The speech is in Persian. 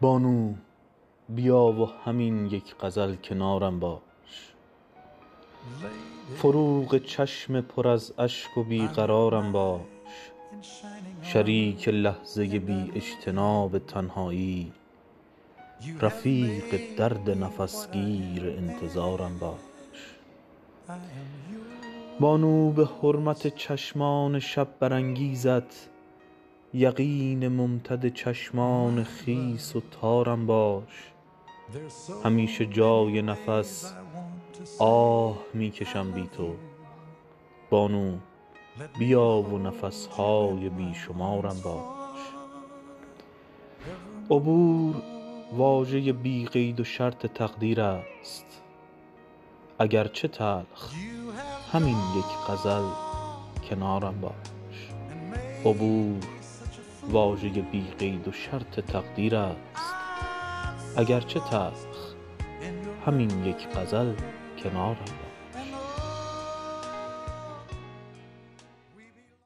بانو بیا و همین یک غزل کنارم باش، فروغ چشم پر از اشک و بیقرارم باش، شریک لحظه بی اجتناب تنهایی، رفیق درد نفسگیر انتظارم باش. بانو به حرمت چشمان شب برانگیزت، یقین ممتد چشمان خیس و تارم باش. همیشه جای نفس آه میکشم بی تو، بانو بیا و نفسهای بیشمارم باش. عبور واژه بی قید و شرط تقدیر است، اگرچه تلخ همین یک غزل کنارم باش. عبور واژه بی قید و شرط تقدیر است، اگرچه تلخ همین یک غزل کنارم باش.